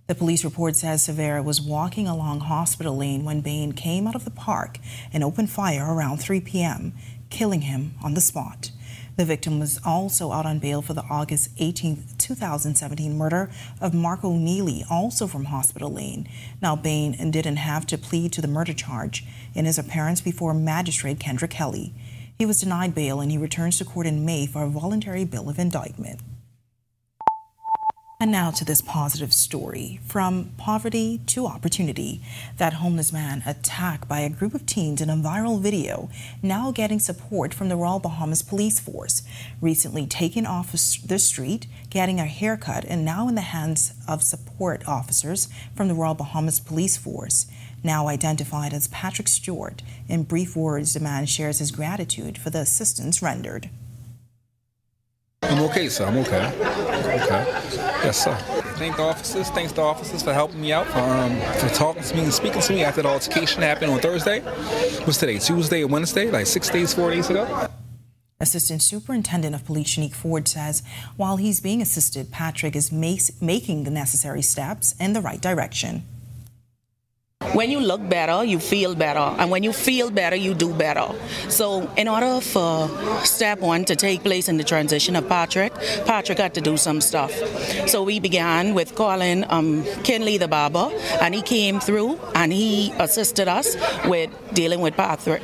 The police report says Severe was walking along Hospital Lane when Bain came out of the park and opened fire around 3 p.m., killing him on the spot. The victim was also out on bail for the August 18, 2017 murder of Marco Neely, also from Hospital Lane. Now, Bain didn't have to plead to the murder charge in his appearance before Magistrate Kendra Kelly. He was denied bail and he returns to court in May for a voluntary bill of indictment. And now to this positive story, from poverty to opportunity. That homeless man attacked by a group of teens in a viral video, now getting support from the Royal Bahamas Police Force, recently taken off the street, getting a haircut, and now in the hands of support officers from the Royal Bahamas Police Force. Now identified as Patrick Stewart. In brief words, the man shares his gratitude for the assistance rendered. I'm okay, sir. I'm okay. Yes, sir. Thanks to officers for helping me out, for talking to me and speaking to me after the altercation happened on Thursday. What's today? Tuesday and Wednesday, like 6 days, 4 days ago. Assistant Superintendent of Police Shanique Ford says while he's being assisted, Patrick is making the necessary steps in the right direction. When you look better, you feel better. And when you feel better, you do better. So in order for step one to take place in the transition of Patrick had to do some stuff. So we began with calling Kinley the barber, and he came through and he assisted us with dealing with Patrick.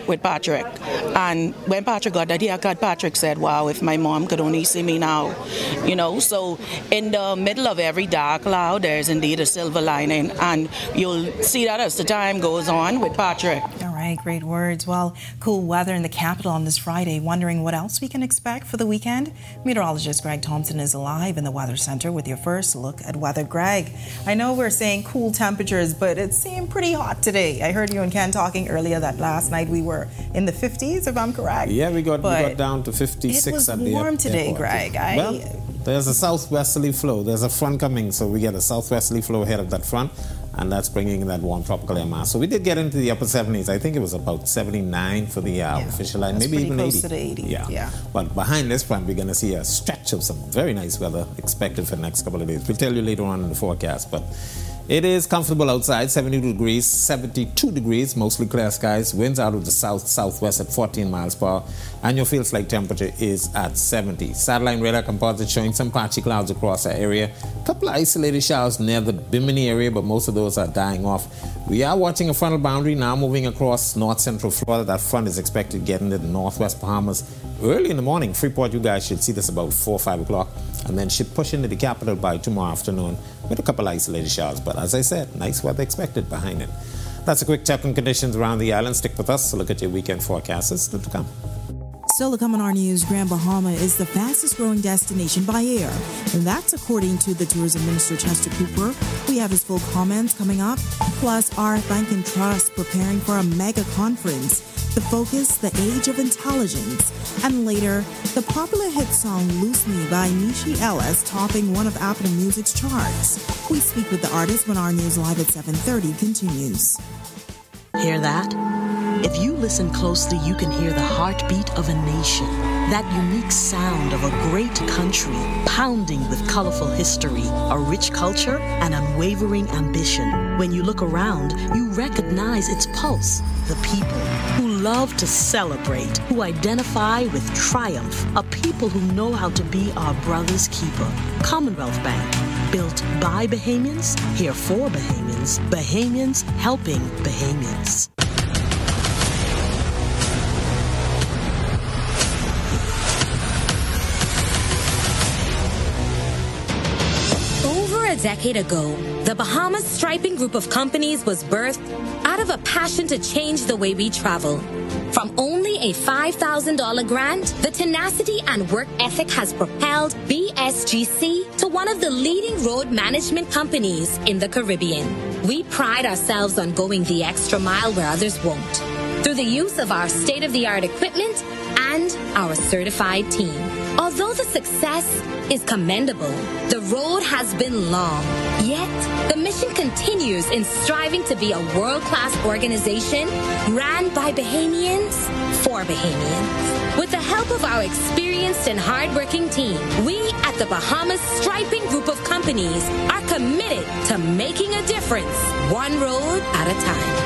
And when Patrick got that haircut, Patrick said, wow, if my mom could only see me now. You know, so in the middle of every dark cloud, there's indeed a silver lining. And you'll see that as the time goes on with Patrick. All right, great words. Well, cool weather in the capital on this Friday. Wondering what else we can expect for the weekend? Meteorologist Greg Thompson is live in the Weather Center with your first look at weather. Greg, I know we're saying cool temperatures, but it seemed pretty hot today. I heard you and Ken talking earlier that last night we were in the 50s, if I'm correct. Yeah, we got down to 56 at the airport. It was warm today, Greg. Well, there's a southwesterly flow. There's a front coming, so we get a southwesterly flow ahead of that front. And that's bringing in that warm tropical air mass. So we did get into the upper 70s. I think it was about 79 for the official line, maybe even 80. To 80. Yeah. But behind this front, we're going to see a stretch of some very nice weather expected for the next couple of days. We'll tell you later on in the forecast. But It is comfortable outside, 72 degrees, 72 degrees, mostly clear skies, winds out of the south-southwest at 14 miles per hour, and your feels-like temperature is at 70. Satellite radar composite showing some patchy clouds across our area. A couple of isolated showers near the Bimini area, but most of those are dying off. We are watching a frontal boundary now moving across north-central Florida. That front is expected getting to the northwest Bahamas early in the morning. Freeport, you guys should see this about 4 or 5 o'clock, and then should push into the capital by tomorrow afternoon with a couple of isolated showers. But as I said, nice weather expected behind it. That's a quick check on conditions around the island. Stick with us to look at your weekend forecast. It's still to come. Still to come on our news, Grand Bahama is the fastest growing destination by air. And that's according to the tourism minister, Chester Cooper. We have his full comments coming up. Plus, our Bank and Trust preparing for a mega conference. The focus, the age of intelligence. And later, the popular hit song Loose Me by Nishi Ellis topping one of Apple Music's charts. We speak with the artist when our news live at 7:30 continues. Hear that? If you listen closely, you can hear the heartbeat of a nation. That unique sound of a great country, pounding with colorful history, a rich culture, and unwavering ambition. When you look around, you recognize its pulse, the people who love to celebrate, who identify with triumph, a people who know how to be our brother's keeper. Commonwealth Bank, built by Bahamians, here for Bahamians, Bahamians helping Bahamians. A decade ago, the Bahamas Striping Group of Companies was birthed out of a passion to change the way we travel. From only a $5,000 grant, the tenacity and work ethic has propelled BSGC to one of the leading road management companies in the Caribbean. We pride ourselves on going the extra mile where others won't, through the use of our state-of-the-art equipment and our certified team. Although the success is commendable, the road has been long. Yet, the mission continues in striving to be a world-class organization ran by Bahamians for Bahamians. With the help of our experienced and hardworking team, we at the Bahamas Striping Group of Companies are committed to making a difference, one road at a time.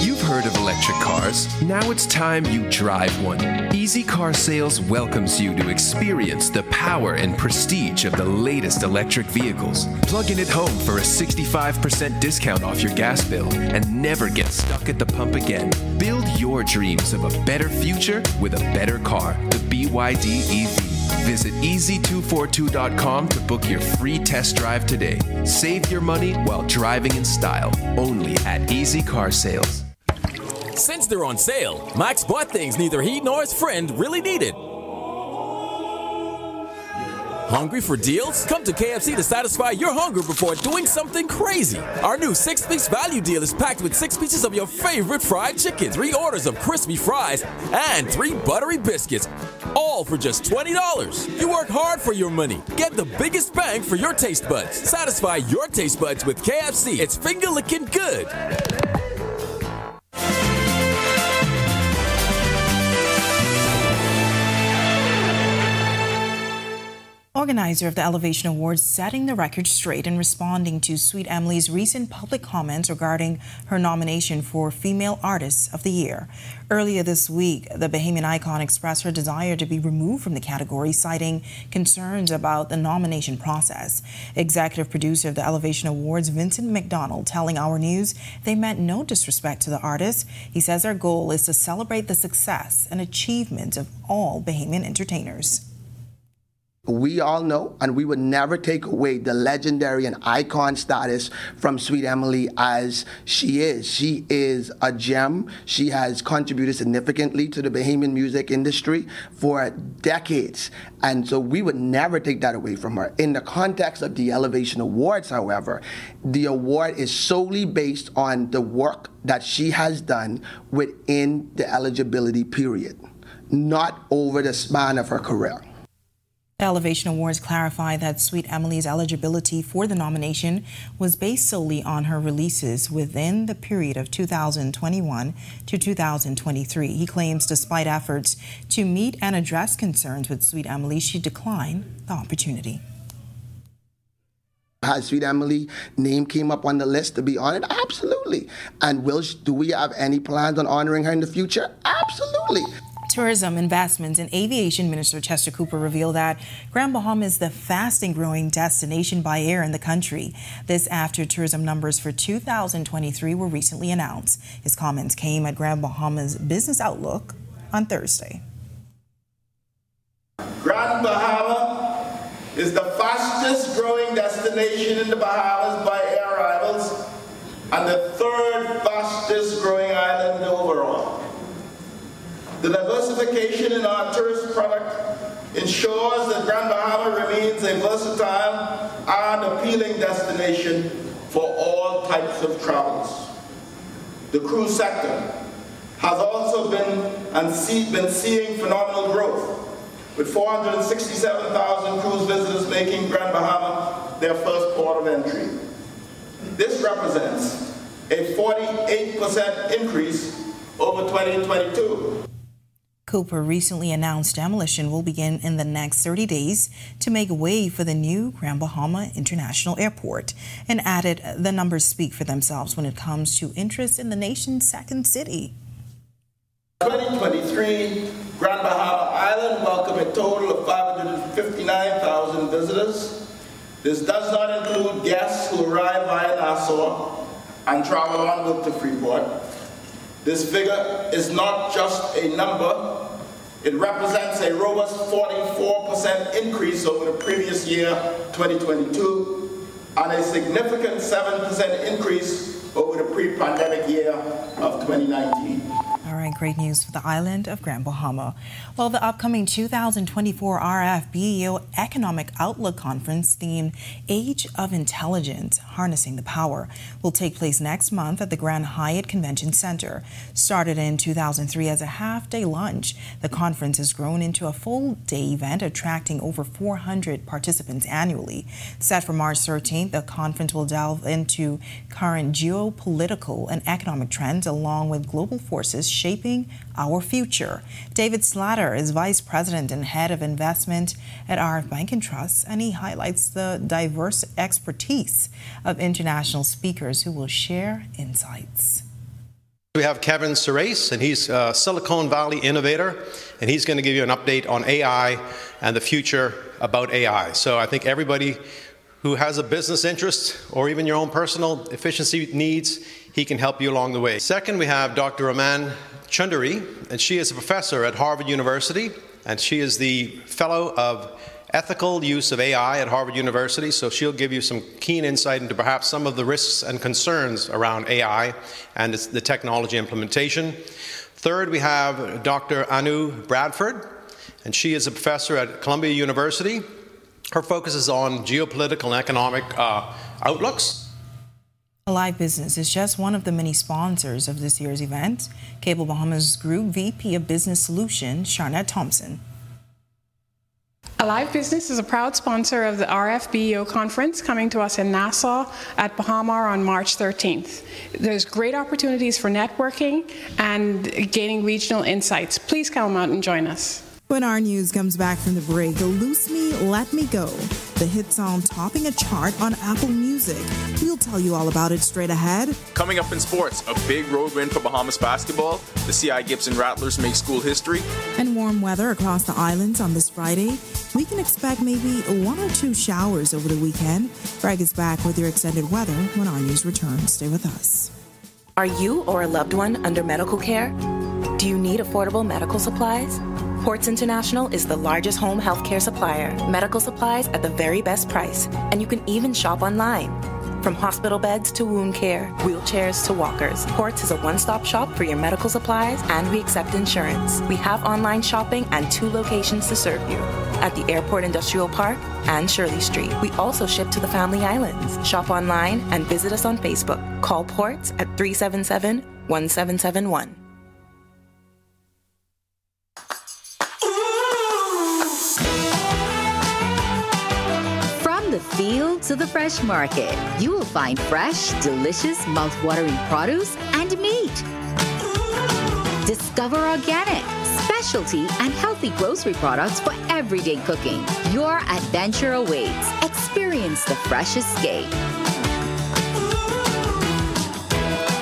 You've heard of electric cars. Now it's time you drive one. Easy Car Sales welcomes you to experience the power and prestige of the latest electric vehicles. Plug in at home for a 65% discount off your gas bill and never get stuck at the pump again. Build your dreams of a better future with a better car. The BYD EV. Visit easy242.com to book your free test drive today. Save your money while driving in style. Only at Easy Car Sales. Since they're on sale, Max bought things neither he nor his friend really needed. Hungry for deals? Come to KFC to satisfy your hunger before doing something crazy. Our new six-piece value deal is packed with 6 pieces of your favorite fried chicken, 3 orders of crispy fries, and 3 buttery biscuits, all for just $20. You work hard for your money. Get the biggest bang for your taste buds. Satisfy your taste buds with KFC. It's finger-licking good. Organizer of the Elevation Awards setting the record straight in responding to Sweet Emily's recent public comments regarding her nomination for Female Artist of the Year. Earlier this week, the Bahamian icon expressed her desire to be removed from the category, citing concerns about the nomination process. Executive producer of the Elevation Awards, Vincent McDonald, telling Our News they meant no disrespect to the artist. He says their goal is to celebrate the success and achievements of all Bahamian entertainers. We all know, and we would never take away the legendary and icon status from Sweet Emily as she is. She is a gem. She has contributed significantly to the Bahamian music industry for decades. And so we would never take that away from her. In the context of the Elevation Awards, however, the award is solely based on the work that she has done within the eligibility period, not over the span of her career. The Elevation Awards clarified that Sweet Emily's eligibility for the nomination was based solely on her releases within the period of 2021 to 2023. He claims despite efforts to meet and address concerns with Sweet Emily, she declined the opportunity. High Street Emily name came up on the list to be honored? Absolutely. And do we have any plans on honoring her in the future? Absolutely. Tourism, investments, and aviation minister Chester Cooper revealed that Grand Bahama is the fastest-growing destination by air in the country. This after tourism numbers for 2023 were recently announced. His comments came at Grand Bahama's Business Outlook on Thursday. Grand Bahama is the fastest-growing destination in the Bahamas by air arrivals and the third fastest-growing island overall. The diversification in our tourist product ensures that Grand Bahama remains a versatile and appealing destination for all types of travels. The cruise sector has also been seeing phenomenal growth, with 467,000 cruise visitors making Grand Bahama their first port of entry. This represents a 48% increase over 2022. Cooper recently announced demolition will begin in the next 30 days to make way for the new Grand Bahama International Airport, and added the numbers speak for themselves when it comes to interest in the nation's second city. 2023, Grand Bahama Island welcomed a total of 559,000 visitors. This does not include guests who arrive via Nassau and travel onward to Freeport. This figure is not just a number. It represents a robust 44% increase over the previous year, 2022, and a significant 7% increase over the pre-pandemic year of 2019. All right, great news for the island of Grand Bahama. Well, the upcoming 2024 RFBEO Economic Outlook Conference, themed Age of Intelligence, Harnessing the Power, will take place next month at the Grand Hyatt Convention Center. Started in 2003 as a half-day lunch, the conference has grown into a full-day event, attracting over 400 participants annually. Set for March 13th, the conference will delve into current geopolitical and economic trends, along with global forces shaping our future. David Slatter is Vice President and Head of Investment at RF Bank and Trust, and he highlights the diverse expertise of international speakers who will share insights. We have Kevin Cerais, and he's a Silicon Valley innovator, and he's going to give you an update on AI and the future about AI. So I think everybody who has a business interest or even your own personal efficiency needs, he can help you along the way. Second, we have Dr. Raman Chundari, and she is a professor at Harvard University, and she is the fellow of ethical use of AI at Harvard University, so she'll give you some keen insight into perhaps some of the risks and concerns around AI and the technology implementation. Third, we have Dr. Anu Bradford, and she is a professor at Columbia University. Her focus is on geopolitical and economic outlooks. Alive Business is just one of the many sponsors of this year's event. Cable Bahamas Group VP of Business Solutions, Sharna Thompson. Alive Business is a proud sponsor of the RFBEO conference, coming to us in Nassau at Bahamar on March 13th. There's great opportunities for networking and gaining regional insights. Please come out and join us. When our news comes back from the break, the Loose Me, Let Me Go, the hit song topping a chart on Apple Music. We'll tell you all about it straight ahead. Coming up in sports, a big road win for Bahamas basketball. The CI Gibson Rattlers make school history. And warm weather across the islands on this Friday. We can expect maybe 1 or 2 showers over the weekend. Greg is back with your extended weather when our news returns. Stay with us. Are you or a loved one under medical care? Do you need affordable medical supplies? Ports International is the largest home healthcare supplier. Medical supplies at the very best price, and you can even shop online. From hospital beds to wound care, wheelchairs to walkers, Ports is a one-stop shop for your medical supplies, and we accept insurance. We have online shopping and 2 locations to serve you, at the Airport Industrial Park and Shirley Street. We also ship to the Family Islands. Shop online and visit us on Facebook. Call Ports at 377-1771. Field to the fresh market, you will find fresh, delicious, mouth-watering produce and meat. Discover Organic, special specialty and healthy grocery products for everyday cooking. Your adventure awaits. Experience the fresh escape.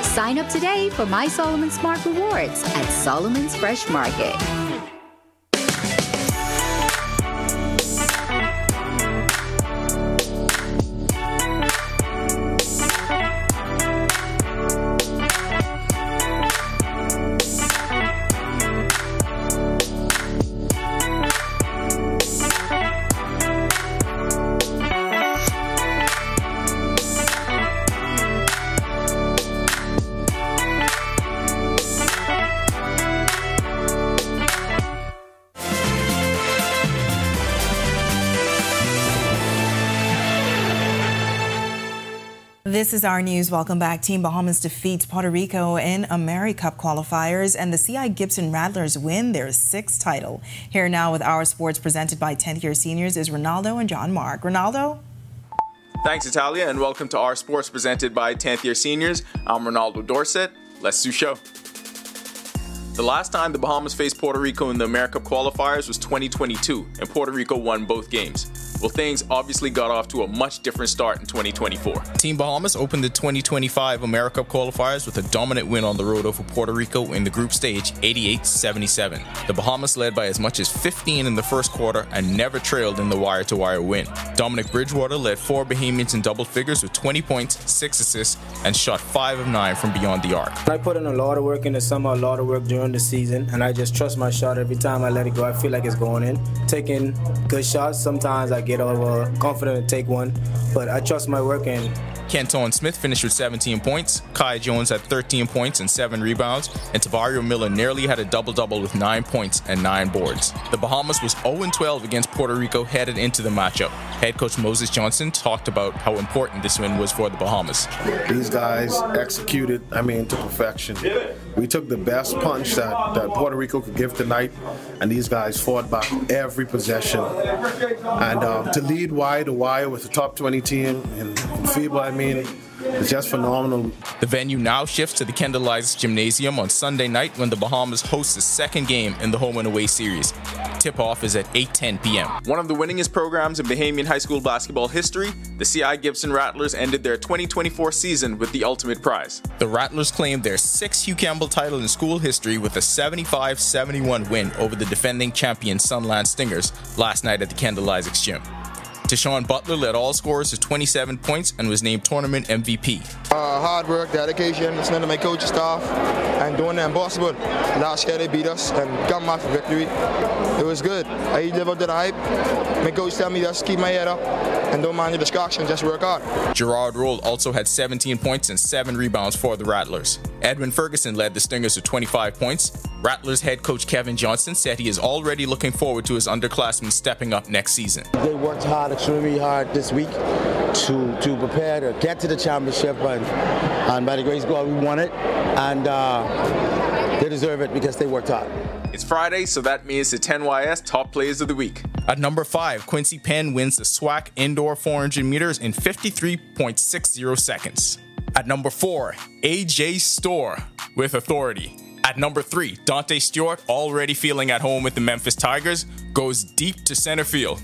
Sign up today for My Solomon Smart Rewards at Solomon's Fresh Market. This is our news. Welcome back. Team Bahamas defeats Puerto Rico in America Cup qualifiers, and the CI Gibson Rattlers win their 6th title. Here now with our sports presented by 10th Year Seniors is Ronaldo and John Mark. Ronaldo? Thanks, Italia, and welcome to our sports presented by 10th Year Seniors. I'm Ronaldo Dorsett. Let's do show. The last time the Bahamas faced Puerto Rico in the America Cup qualifiers was 2022, and Puerto Rico won both games. Well, things obviously got off to a much different start in 2024. Team Bahamas opened the 2025 America Cup qualifiers with a dominant win on the road over Puerto Rico in the group stage, 88-77. The Bahamas led by as much as 15 in the first quarter and never trailed in the wire-to-wire win. Dominic Bridgewater led 4 Bahamians in double figures with 20 points, 6 assists, and shot 5 of 9 from beyond the arc. I put in a lot of work in the summer, a lot of work during the season, and I just trust my shot. Every time I let it go, I feel like it's going in. Taking good shots, sometimes I get overconfident and take one, but I trust my work. And Kenton Smith finished with 17 points, Kai Jones had 13 points and 7 rebounds, and Tavario Miller nearly had a double-double with 9 points and 9 boards. The Bahamas was 0-12 against Puerto Rico headed into the matchup. Head coach Moses Johnson talked about how important this win was for the Bahamas. These guys executed, to perfection. We took the best punch that Puerto Rico could give tonight, and these guys fought back every possession. And to lead wire-to-wire with the top 20 team in FIBA, it's just phenomenal. The venue now shifts to the Kendall Isaacs Gymnasium on Sunday night when the Bahamas hosts the second game in the home and away series. Tip-off is at 8:10 p.m. One of the winningest programs in Bahamian high school basketball history, the CI Gibson Rattlers ended their 2024 season with the ultimate prize. The Rattlers claimed their 6th Hugh Campbell title in school history with a 75-71 win over the defending champion Sunland Stingers last night at the Kendall Isaacs Gym. Tashawn Butler led all scorers with 27 points and was named tournament MVP. Hard work, dedication, listening to my coaching staff, and doing the impossible. Last year they beat us and got my victory. It was good. I lived up to the hype. My coach tell me just keep my head up and don't mind the distraction, just work hard. Gerard Roll also had 17 points and 7 rebounds for the Rattlers. Edwin Ferguson led the Stingers with 25 points. Rattlers head coach Kevin Johnson said he is already looking forward to his underclassmen stepping up next season. They worked hard, extremely hard this week to prepare to get to the championship, and by the grace of God, we won it, and they deserve it because they worked hard. It's Friday, so that means the 10YS top players of the week. At number 5, Quincy Penn wins the SWAC Indoor 400 meters in 53.60 seconds. At number 4, AJ Store with authority. At number 3, Dante Stewart, already feeling at home with the Memphis Tigers, goes deep to center field.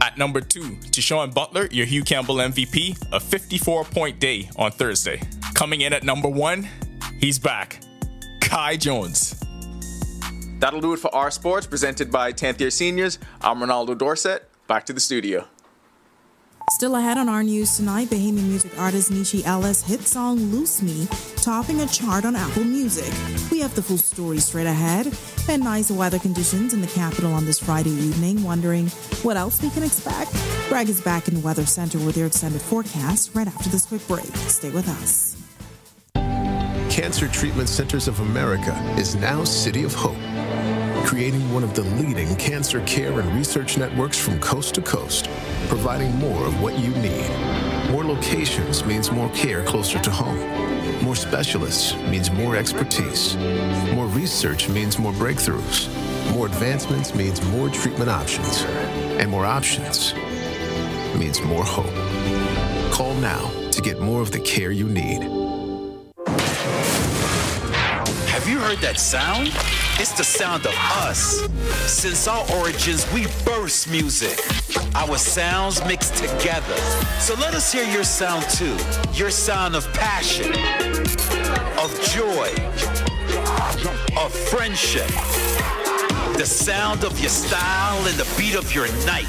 At number 2, Tashawn Butler, your Hugh Campbell MVP, a 54-point day on Thursday. Coming in at number 1, he's back, Kai Jones. That'll do it for our sports presented by 10th Year Seniors. I'm Ronaldo Dorsett, back to the studio. Still ahead on our news tonight, Bahamian music artist Nishi Ellis' hit song Loose Me, topping a chart on Apple Music. We have the full story straight ahead. And nice weather conditions in the capital on this Friday evening. Wondering what else we can expect? Greg is back in the Weather Center with their extended forecast right after this quick break. Stay with us. Cancer Treatment Centers of America is now City of Hope, creating one of the leading cancer care and research networks from coast to coast, providing more of what you need. More locations means more care closer to home. More specialists means more expertise. More research means more breakthroughs. More advancements means more treatment options. And more options means more hope. Call now to get more of the care you need. Have you heard that sound? It's the sound of us. Since our origins, we burst music. Our sounds mixed together. So let us hear your sound too. Your sound of passion, of joy, of friendship. The sound of your style and the beat of your night.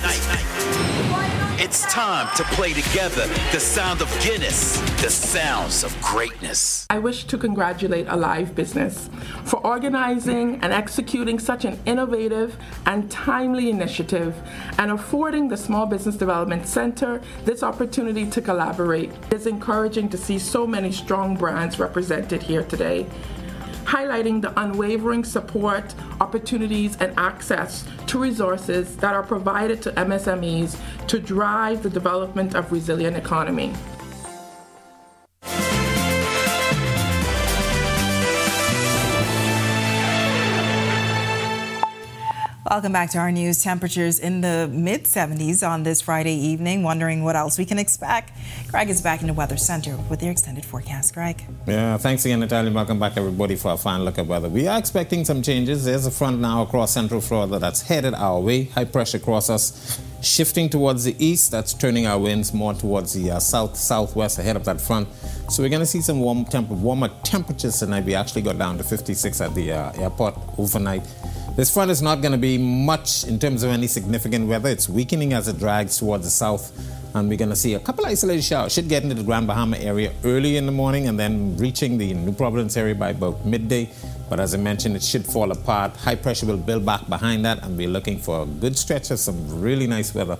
It's time to play together the sound of Guinness, the sounds of greatness. I wish to congratulate Alive Business for organizing and executing such an innovative and timely initiative and affording the Small Business Development Center this opportunity to collaborate. It's encouraging to see so many strong brands represented here today, highlighting the unwavering support, opportunities, and access to resources that are provided to MSMEs to drive the development of resilient economy. Welcome back to our news. Temperatures in the mid-70s on this Friday evening. Wondering what else we can expect. Greg is back in the Weather Center with your extended forecast. Greg. Yeah, thanks again, Natalia. Welcome back, everybody, for a fine look at weather. We are expecting some changes. There's a front now across central Florida that's headed our way. High pressure across us, shifting towards the east. That's turning our winds more towards the south-southwest ahead of that front. So we're going to see some warmer temperatures tonight. We actually got down to 56 at the airport overnight. This front is not going to be much in terms of any significant weather. It's weakening as it drags towards the south, and we're going to see a couple isolated showers. Should get into the Grand Bahama area early in the morning and then reaching the New Providence area by about midday. But as I mentioned, it should fall apart. High pressure will build back behind that, and we're looking for a good stretch of some really nice weather.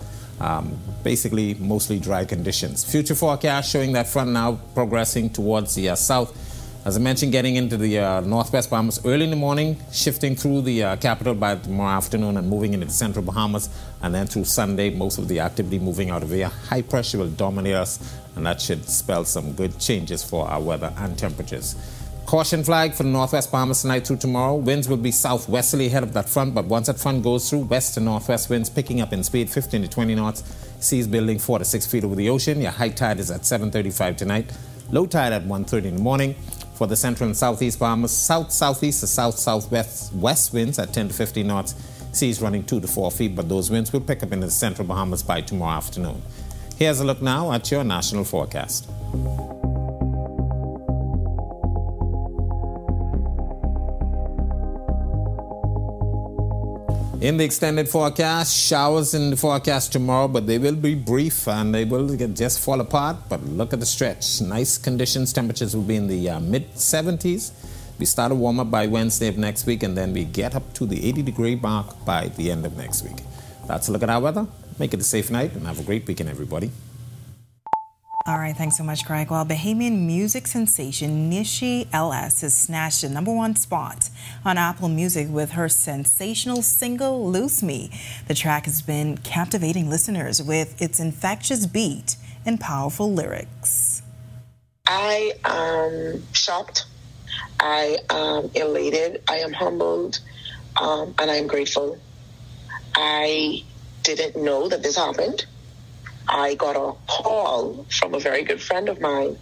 Basically, mostly dry conditions. Future forecast showing that front now progressing towards the south. As I mentioned, getting into the northwest Bahamas early in the morning, shifting through the capital by tomorrow afternoon and moving into the central Bahamas. And then through Sunday, most of the activity moving out of here. High pressure will dominate us, and that should spell some good changes for our weather and temperatures. Caution flag for the northwest Bahamas tonight through tomorrow. Winds will be southwesterly ahead of that front, but once that front goes through, west to northwest winds picking up in speed, 15 to 20 knots. Seas building 4 to 6 feet over the ocean. Your high tide is at 7:35 tonight. Low tide at 1:30 in the morning. For the central and southeast Bahamas, south-southeast to south-southwest winds at 10 to 15 knots. Seas running 2 to 4 feet, but those winds will pick up in the central Bahamas by tomorrow afternoon. Here's a look now at your national forecast. In the extended forecast, showers in the forecast tomorrow, but they will be brief and they will just fall apart. But look at the stretch. Nice conditions. Temperatures will be in the mid-70s. We start to warm up by Wednesday of next week, and then we get up to the 80-degree mark by the end of next week. That's a look at our weather. Make it a safe night and have a great weekend, everybody. All right, thanks so much, Greg. Well, Bahamian music sensation Nishi Ellis has snatched the #1 spot on Apple Music with her sensational single, Loose Me. The track has been captivating listeners with its infectious beat and powerful lyrics. I am shocked. I am elated. I am humbled. And I am grateful. I didn't know that this happened. I got a call from a very good friend of mine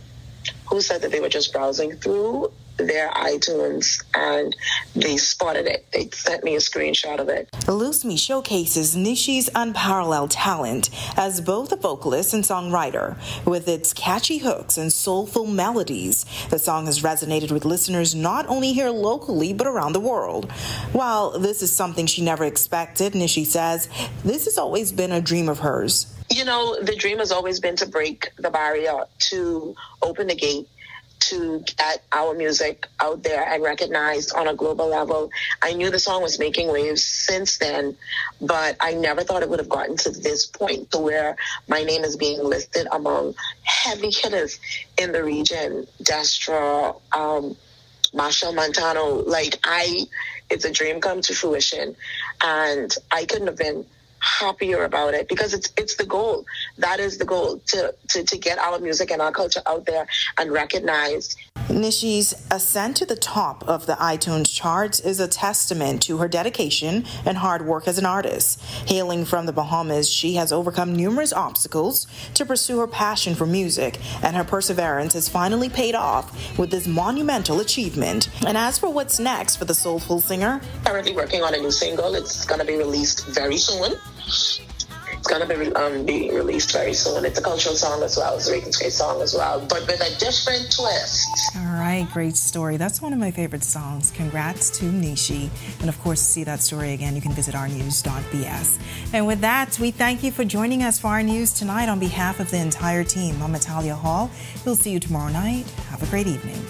who said that they were just browsing through their iTunes and they spotted it. They sent me a screenshot of it. Loose Me showcases Nishi's unparalleled talent as both a vocalist and songwriter. With its catchy hooks and soulful melodies, the song has resonated with listeners not only here locally but around the world. While this is something she never expected, Nishi says, this has always been a dream of hers. You know, the dream has always been to break the barrier, to open the gate, to get our music out there and recognized on a global level. I knew the song was making waves since then, but I never thought it would have gotten to this point to where my name is being listed among heavy hitters in the region. Destra, Marshall Montano, it's a dream come to fruition, and I couldn't have been happier about it because it's the goal. that is the goal, to get our music and our culture out there and recognized. Nishi's ascent to the top of the iTunes charts is a testament to her dedication and hard work as an artist. Hailing from the Bahamas, she has overcome numerous obstacles to pursue her passion for music, and her perseverance has finally paid off with this monumental achievement. And as for what's next for the soulful singer, currently working on a new single. It's going to be released very soon. It's going to be released very soon. It's a cultural song as well. It's a Reagan's Great song as well, but with a different twist. All right, great story. That's one of my favorite songs. Congrats to Nishi. And, of course, to see that story again, you can visit ournews.bs. And with that, we thank you for joining us for Our News Tonight. On behalf of the entire team, I'm Natalia Hall. We'll see you tomorrow night. Have a great evening.